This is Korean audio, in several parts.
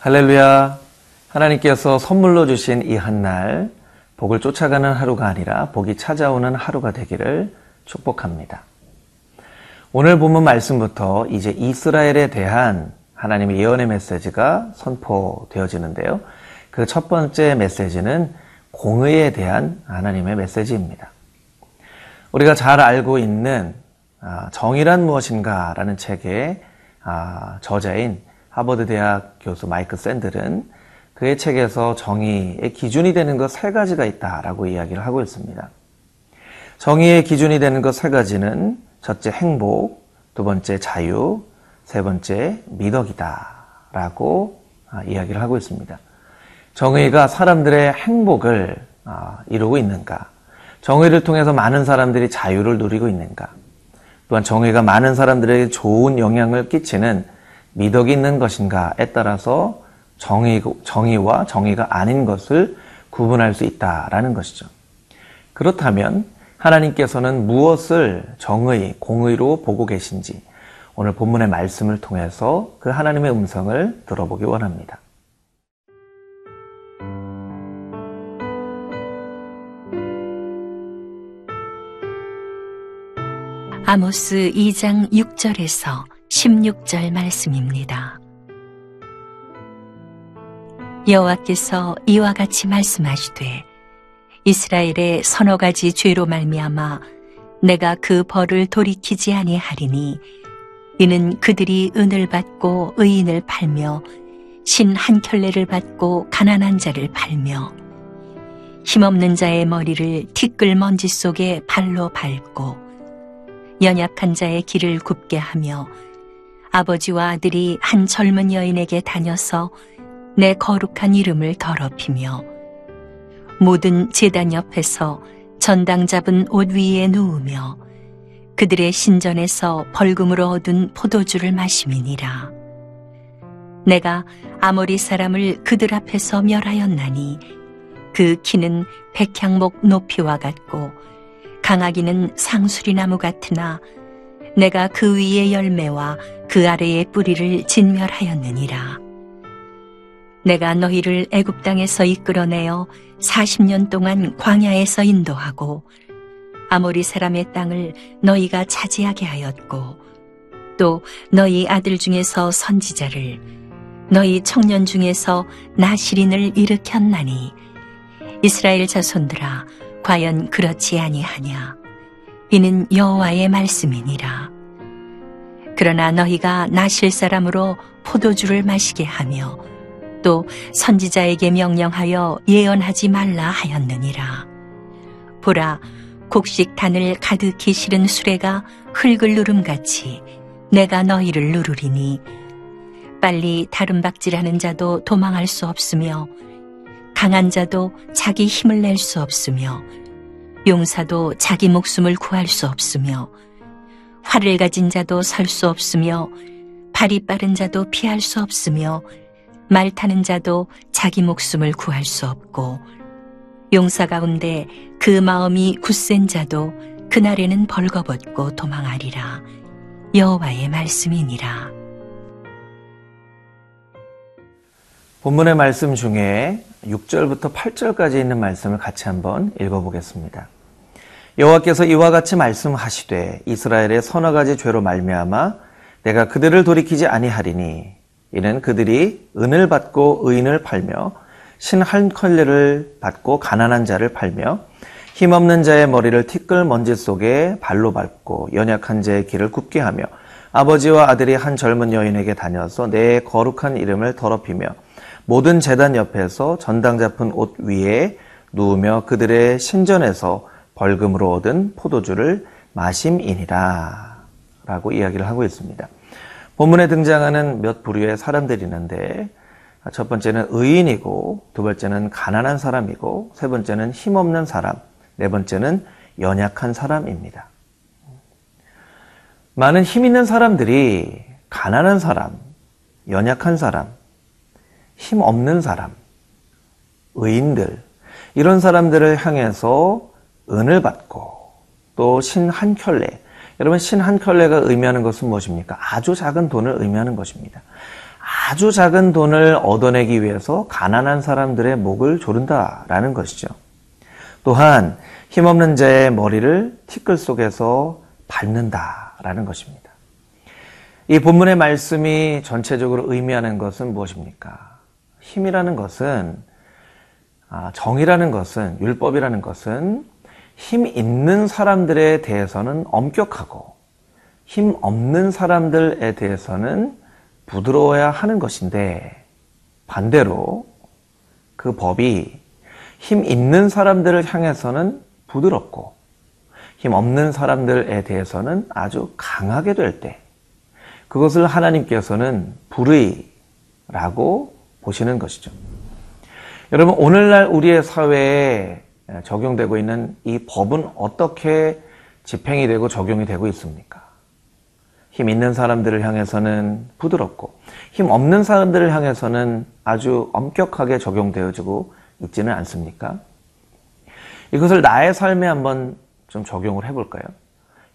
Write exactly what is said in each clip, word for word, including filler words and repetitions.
할렐루야. 하나님께서 선물로 주신 이 한날, 복을 쫓아가는 하루가 아니라 복이 찾아오는 하루가 되기를 축복합니다. 오늘 본문 말씀부터 이제 이스라엘에 대한 하나님의 예언의 메시지가 선포되어지는데요. 그 첫 번째 메시지는 공의에 대한 하나님의 메시지입니다. 우리가 잘 알고 있는 정의란 무엇인가라는 책의 저자인 하버드 대학 교수 마이크 샌들은 그의 책에서 정의의 기준이 되는 것 세 가지가 있다라고 이야기를 하고 있습니다. 정의의 기준이 되는 것 세 가지는 첫째 행복, 두 번째 자유, 세 번째 미덕이다라고 이야기를 하고 있습니다. 정의가 사람들의 행복을 이루고 있는가? 정의를 통해서 많은 사람들이 자유를 누리고 있는가? 또한 정의가 많은 사람들에게 좋은 영향을 끼치는 미덕이 있는 것인가에 따라서 정의, 정의와 정의가 아닌 것을 구분할 수 있다라는 것이죠. 그렇다면 하나님께서는 무엇을 정의, 공의로 보고 계신지 오늘 본문의 말씀을 통해서 그 하나님의 음성을 들어보기 원합니다. 아모스 이 장 육 절에서 십육 절 말씀입니다. 여호와께서 이와 같이 말씀하시되 이스라엘의 서너 가지 죄로 말미암아 내가 그 벌을 돌이키지 아니하리니 이는 그들이 은을 받고 의인을 팔며 신 한 켤레를 받고 가난한 자를 팔며 힘없는 자의 머리를 티끌 먼지 속에 발로 밟고 연약한 자의 길을 굽게 하며 아버지와 아들이 한 젊은 여인에게 다녀서 내 거룩한 이름을 더럽히며 모든 제단 옆에서 전당 잡은 옷 위에 누우며 그들의 신전에서 벌금으로 얻은 포도주를 마심이니라. 내가 아모리 사람을 그들 앞에서 멸하였나니 그 키는 백향목 높이와 같고 강하기는 상수리나무 같으나 내가 그 위의 열매와 그 아래의 뿌리를 진멸하였느니라. 내가 너희를 애굽 땅에서 이끌어내어 사십 년 동안 광야에서 인도하고 아모리 사람의 땅을 너희가 차지하게 하였고 또 너희 아들 중에서 선지자를 너희 청년 중에서 나실인을 일으켰나니 이스라엘 자손들아 과연 그렇지 아니하냐? 이는 여호와의 말씀이니라. 그러나 너희가 나실 사람으로 포도주를 마시게 하며 또 선지자에게 명령하여 예언하지 말라 하였느니라. 보라, 곡식단을 가득히 실은 수레가 흙을 누름같이 내가 너희를 누르리니 빨리 다름박질하는 자도 도망할 수 없으며 강한 자도 자기 힘을 낼 수 없으며 용사도 자기 목숨을 구할 수 없으며 활을 가진 자도 설 수 없으며 발이 빠른 자도 피할 수 없으며 말 타는 자도 자기 목숨을 구할 수 없고 용사 가운데 그 마음이 굳센 자도 그날에는 벌거벗고 도망하리라. 여호와의 말씀이니라. 본문의 말씀 중에 육 절부터 팔 절까지 있는 말씀을 같이 한번 읽어보겠습니다. 여호와께서 이와 같이 말씀하시되 이스라엘의 서너 가지 죄로 말미암아 내가 그들을 돌이키지 아니하리니 이는 그들이 은을 받고 의인을 팔며 신 한 컬레를 받고 가난한 자를 팔며 힘없는 자의 머리를 티끌 먼지 속에 발로 밟고 연약한 자의 길을 굽게 하며 아버지와 아들이 한 젊은 여인에게 다녀서 내 거룩한 이름을 더럽히며 모든 제단 옆에서 전당 잡은 옷 위에 누우며 그들의 신전에서 벌금으로 얻은 포도주를 마심이니라 라고 이야기를 하고 있습니다. 본문에 등장하는 몇 부류의 사람들이 있는데, 첫 번째는 의인이고, 두 번째는 가난한 사람이고, 세 번째는 힘없는 사람, 네 번째는 연약한 사람입니다. 많은 힘 있는 사람들이 가난한 사람, 연약한 사람, 힘 없는 사람, 의인들, 이런 사람들을 향해서 은을 받고, 또 신 한 켤레, 여러분 신 한 켤레가 의미하는 것은 무엇입니까? 아주 작은 돈을 의미하는 것입니다. 아주 작은 돈을 얻어내기 위해서 가난한 사람들의 목을 조른다라는 것이죠. 또한 힘없는 자의 머리를 티끌 속에서 밟는다라는 것입니다. 이 본문의 말씀이 전체적으로 의미하는 것은 무엇입니까? 힘이라는 것은, 정의라는 것은, 율법이라는 것은 힘 있는 사람들에 대해서는 엄격하고 힘 없는 사람들에 대해서는 부드러워야 하는 것인데, 반대로 그 법이 힘 있는 사람들을 향해서는 부드럽고 힘 없는 사람들에 대해서는 아주 강하게 될 때, 그것을 하나님께서는 불의라고 보시는 것이죠. 여러분, 오늘날 우리의 사회에 적용되고 있는 이 법은 어떻게 집행이 되고 적용이 되고 있습니까? 힘 있는 사람들을 향해서는 부드럽고 힘 없는 사람들을 향해서는 아주 엄격하게 적용되어지고 있지는 않습니까? 이것을 나의 삶에 한번 좀 적용을 해볼까요?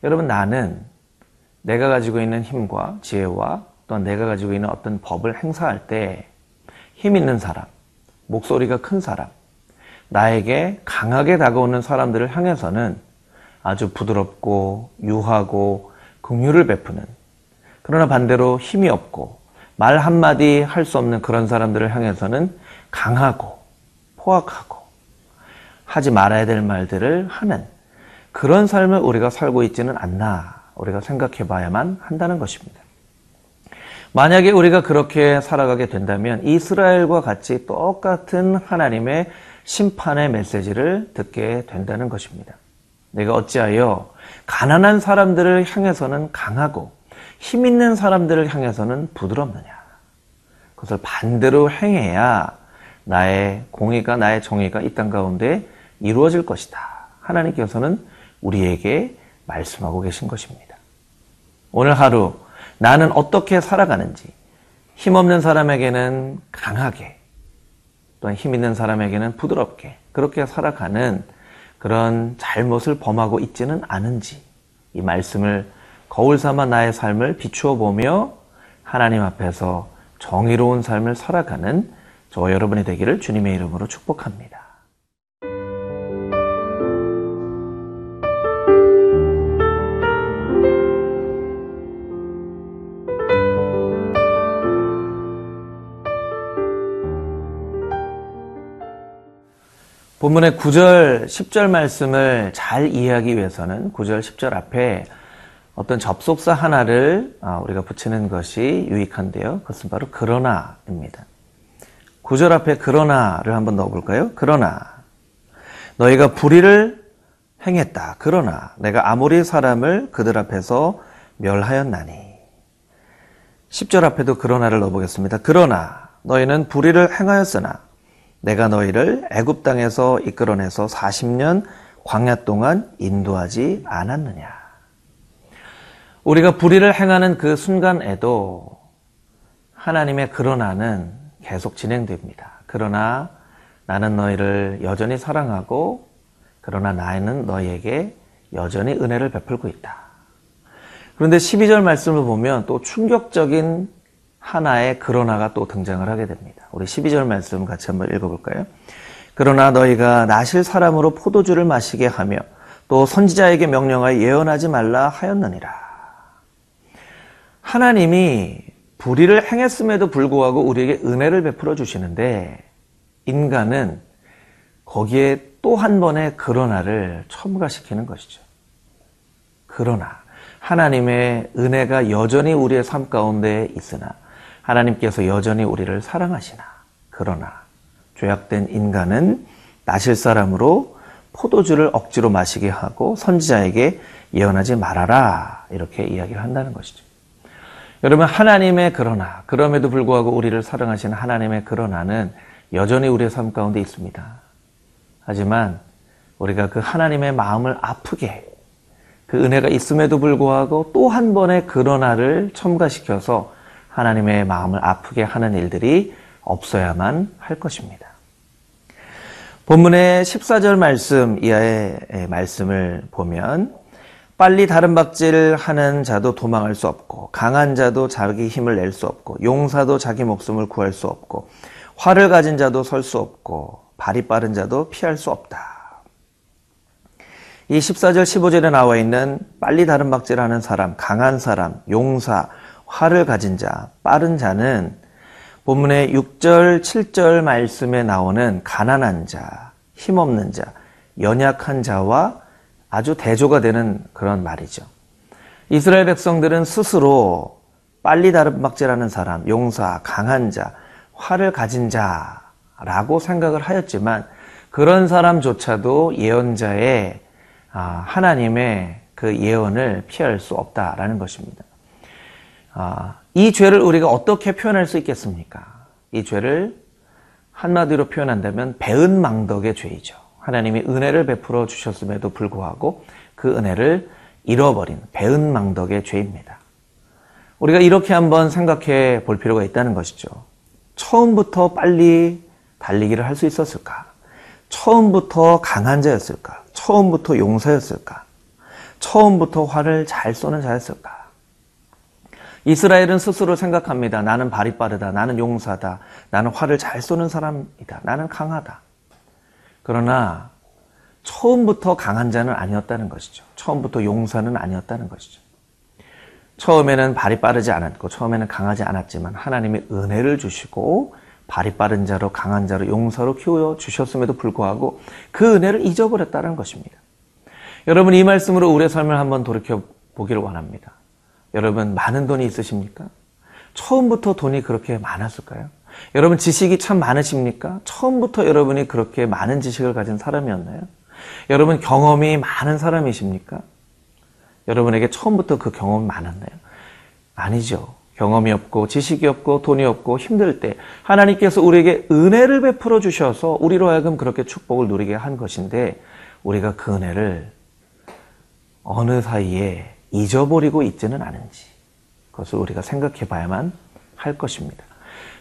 여러분, 나는 내가 가지고 있는 힘과 지혜와 또한 내가 가지고 있는 어떤 법을 행사할 때 힘 있는 사람, 목소리가 큰 사람, 나에게 강하게 다가오는 사람들을 향해서는 아주 부드럽고 유하고 긍휼을 베푸는, 그러나 반대로 힘이 없고 말 한마디 할 수 없는 그런 사람들을 향해서는 강하고 포악하고 하지 말아야 될 말들을 하는 그런 삶을 우리가 살고 있지는 않나, 우리가 생각해 봐야만 한다는 것입니다. 만약에 우리가 그렇게 살아가게 된다면 이스라엘과 같이 똑같은 하나님의 심판의 메시지를 듣게 된다는 것입니다. 내가 어찌하여 가난한 사람들을 향해서는 강하고 힘 있는 사람들을 향해서는 부드럽느냐. 그것을 반대로 행해야 나의 공의가, 나의 정의가 이 땅 가운데 이루어질 것이다. 하나님께서는 우리에게 말씀하고 계신 것입니다. 오늘 하루 나는 어떻게 살아가는지, 힘없는 사람에게는 강하게, 또한 힘 있는 사람에게는 부드럽게 그렇게 살아가는 그런 잘못을 범하고 있지는 않은지, 이 말씀을 거울 삼아 나의 삶을 비추어 보며 하나님 앞에서 정의로운 삶을 살아가는 저와 여러분이 되기를 주님의 이름으로 축복합니다. 본문의 구 절, 십 절 말씀을 잘 이해하기 위해서는 구 절, 십 절 앞에 어떤 접속사 하나를 우리가 붙이는 것이 유익한데요. 그것은 바로 그러나입니다. 구 절 앞에 그러나를 한번 넣어볼까요? 그러나 너희가 불의를 행했다. 그러나 내가 아모리 사람을 그들 앞에서 멸하였나니. 십 절 앞에도 그러나를 넣어보겠습니다. 그러나 너희는 불의를 행하였으나 내가 너희를 애굽 땅에서 이끌어내서 사십 년 광야 동안 인도하지 않았느냐. 우리가 불의를 행하는 그 순간에도 하나님의 그러나는 계속 진행됩니다. 그러나 나는 너희를 여전히 사랑하고, 그러나 나는 너희에게 여전히 은혜를 베풀고 있다. 그런데 십이 절 말씀을 보면 또 충격적인 하나의 그러나가 또 등장을 하게 됩니다. 우리 십이 절 말씀 같이 한번 읽어볼까요? 그러나 너희가 나실 사람으로 포도주를 마시게 하며 또 선지자에게 명령하여 예언하지 말라 하였느니라. 하나님이 불의를 행했음에도 불구하고 우리에게 은혜를 베풀어 주시는데, 인간은 거기에 또 한 번의 그러나를 첨가시키는 것이죠. 그러나 하나님의 은혜가 여전히 우리의 삶 가운데 있으나, 하나님께서 여전히 우리를 사랑하시나, 그러나 죄악된 인간은 나실 사람으로 포도주를 억지로 마시게 하고 선지자에게 예언하지 말아라 이렇게 이야기를 한다는 것이죠. 여러분, 하나님의 그러나, 그럼에도 불구하고 우리를 사랑하시는 하나님의 그러나는 여전히 우리의 삶 가운데 있습니다. 하지만 우리가 그 하나님의 마음을 아프게, 그 은혜가 있음에도 불구하고 또 한 번의 그러나를 첨가시켜서 하나님의 마음을 아프게 하는 일들이 없어야만 할 것입니다. 본문의 십사 절 말씀 이하의 말씀을 보면, 빨리 다름박질 하는 자도 도망할 수 없고, 강한 자도 자기 힘을 낼 수 없고, 용사도 자기 목숨을 구할 수 없고, 활을 가진 자도 설 수 없고, 발이 빠른 자도 피할 수 없다. 이 십사 절 십오 절에 나와 있는 빨리 다름박질 하는 사람, 강한 사람, 용사, 활을 가진 자, 빠른 자는 본문의 육 절, 칠 절 말씀에 나오는 가난한 자, 힘없는 자, 연약한 자와 아주 대조가 되는 그런 말이죠. 이스라엘 백성들은 스스로 빨리 다름박질하는 사람, 용사, 강한 자, 활을 가진 자라고 생각을 하였지만, 그런 사람조차도 예언자의 아, 하나님의 그 예언을 피할 수 없다라는 것입니다. 아, 이 죄를 우리가 어떻게 표현할 수 있겠습니까? 이 죄를 한마디로 표현한다면 배은망덕의 죄이죠. 하나님이 은혜를 베풀어 주셨음에도 불구하고 그 은혜를 잃어버린 배은망덕의 죄입니다. 우리가 이렇게 한번 생각해 볼 필요가 있다는 것이죠. 처음부터 빨리 달리기를 할 수 있었을까? 처음부터 강한 자였을까? 처음부터 용사였을까? 처음부터 활을 잘 쏘는 자였을까? 이스라엘은 스스로 생각합니다. 나는 발이 빠르다. 나는 용사다. 나는 활을 잘 쏘는 사람이다. 나는 강하다. 그러나 처음부터 강한 자는 아니었다는 것이죠. 처음부터 용사는 아니었다는 것이죠. 처음에는 발이 빠르지 않았고, 처음에는 강하지 않았지만 하나님이 은혜를 주시고 발이 빠른 자로, 강한 자로, 용사로 키워주셨음에도 불구하고 그 은혜를 잊어버렸다는 것입니다. 여러분, 이 말씀으로 우리의 삶을 한번 돌이켜보기를 원합니다. 여러분, 많은 돈이 있으십니까? 처음부터 돈이 그렇게 많았을까요? 여러분, 지식이 참 많으십니까? 처음부터 여러분이 그렇게 많은 지식을 가진 사람이었나요? 여러분, 경험이 많은 사람이십니까? 여러분에게 처음부터 그 경험이 많았나요? 아니죠. 경험이 없고 지식이 없고 돈이 없고 힘들 때 하나님께서 우리에게 은혜를 베풀어 주셔서 우리로 하여금 그렇게 축복을 누리게 한 것인데, 우리가 그 은혜를 어느 사이에 잊어버리고 있지는 않은지, 그것을 우리가 생각해 봐야만 할 것입니다.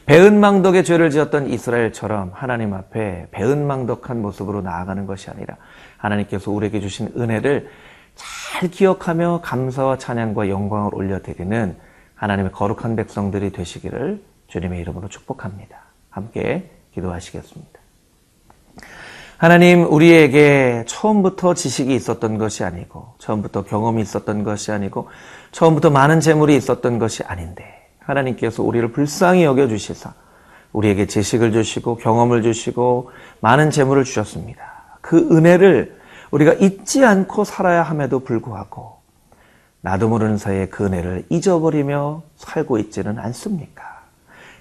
배은망덕의 죄를 지었던 이스라엘처럼 하나님 앞에 배은망덕한 모습으로 나아가는 것이 아니라, 하나님께서 우리에게 주신 은혜를 잘 기억하며 감사와 찬양과 영광을 올려드리는 하나님의 거룩한 백성들이 되시기를 주님의 이름으로 축복합니다. 함께 기도하시겠습니다. 하나님, 우리에게 처음부터 지식이 있었던 것이 아니고, 처음부터 경험이 있었던 것이 아니고, 처음부터 많은 재물이 있었던 것이 아닌데, 하나님께서 우리를 불쌍히 여겨주시사 우리에게 지식을 주시고 경험을 주시고 많은 재물을 주셨습니다. 그 은혜를 우리가 잊지 않고 살아야 함에도 불구하고 나도 모르는 사이에 그 은혜를 잊어버리며 살고 있지는 않습니까?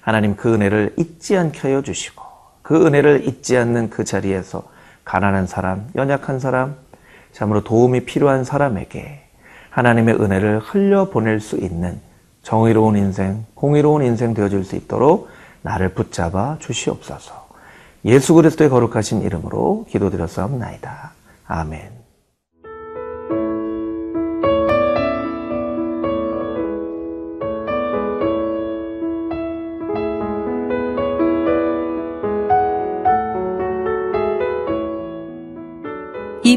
하나님, 그 은혜를 잊지 않게 하여 주시고, 그 은혜를 잊지 않는 그 자리에서 가난한 사람, 연약한 사람, 참으로 도움이 필요한 사람에게 하나님의 은혜를 흘려보낼 수 있는 정의로운 인생, 공의로운 인생 되어줄 수 있도록 나를 붙잡아 주시옵소서. 예수 그리스도의 거룩하신 이름으로 기도드렸사옵나이다. 아멘. 이